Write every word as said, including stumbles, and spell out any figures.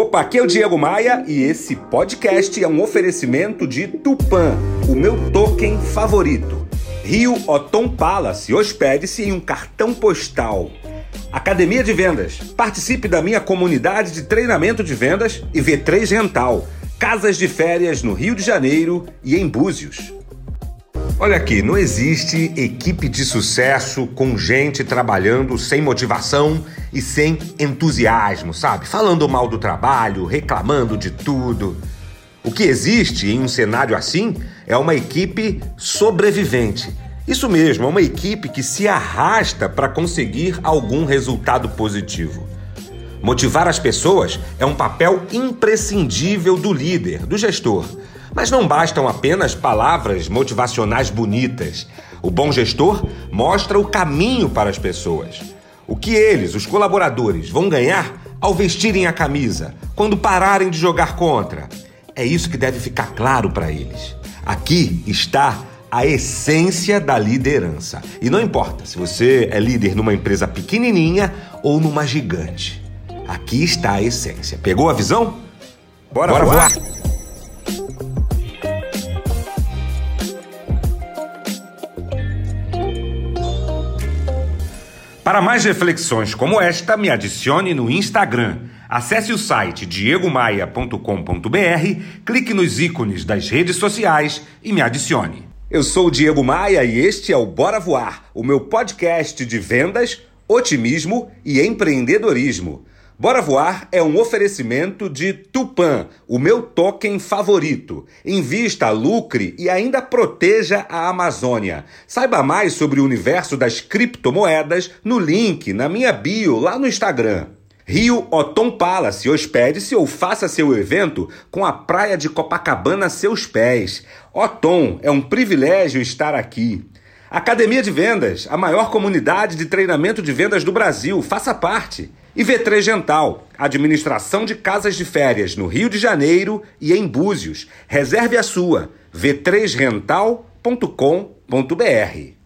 Opa, aqui é o Diego Maia e esse podcast é um oferecimento de Tupan, o meu token favorito. Rio Othon Palace hospede-se em um cartão postal. Academia de Vendas, participe da minha comunidade de treinamento de vendas e V três Rental, casas de férias no Rio de Janeiro e em Búzios. Olha aqui, não existe equipe de sucesso com gente trabalhando sem motivação e sem entusiasmo, sabe? Falando mal do trabalho, reclamando de tudo. O que existe em um cenário assim é uma equipe sobrevivente. Isso mesmo, é uma equipe que se arrasta para conseguir algum resultado positivo. Motivar as pessoas é um papel imprescindível do líder, do gestor. Mas não bastam apenas palavras motivacionais bonitas. O bom gestor mostra o caminho para as pessoas. O que eles, os colaboradores, vão ganhar ao vestirem a camisa, quando pararem de jogar contra. É isso que deve ficar claro para eles. Aqui está a essência da liderança. E não importa se você é líder numa empresa pequenininha ou numa gigante. Aqui está a essência. Pegou a visão? Bora, Bora voar! voar. Para mais reflexões como esta, me adicione no Instagram. Acesse o site diego maia ponto com ponto br, clique nos ícones das redes sociais e me adicione. Eu sou o Diego Maia e este é o Bora Voar, o meu podcast de vendas, otimismo e empreendedorismo. Bora Voar é um oferecimento de Tupan, o meu token favorito. Invista, lucre e ainda proteja a Amazônia. Saiba mais sobre o universo das criptomoedas no link na minha bio lá no Instagram. Rio Othon Palace, hospede-se ou faça seu evento com a praia de Copacabana a seus pés. Othon, é um privilégio estar aqui. Academia de Vendas, a maior comunidade de treinamento de vendas do Brasil. Faça parte. E V três Rental, administração de casas de férias no Rio de Janeiro e em Búzios. Reserve a sua, v três rental ponto com ponto br.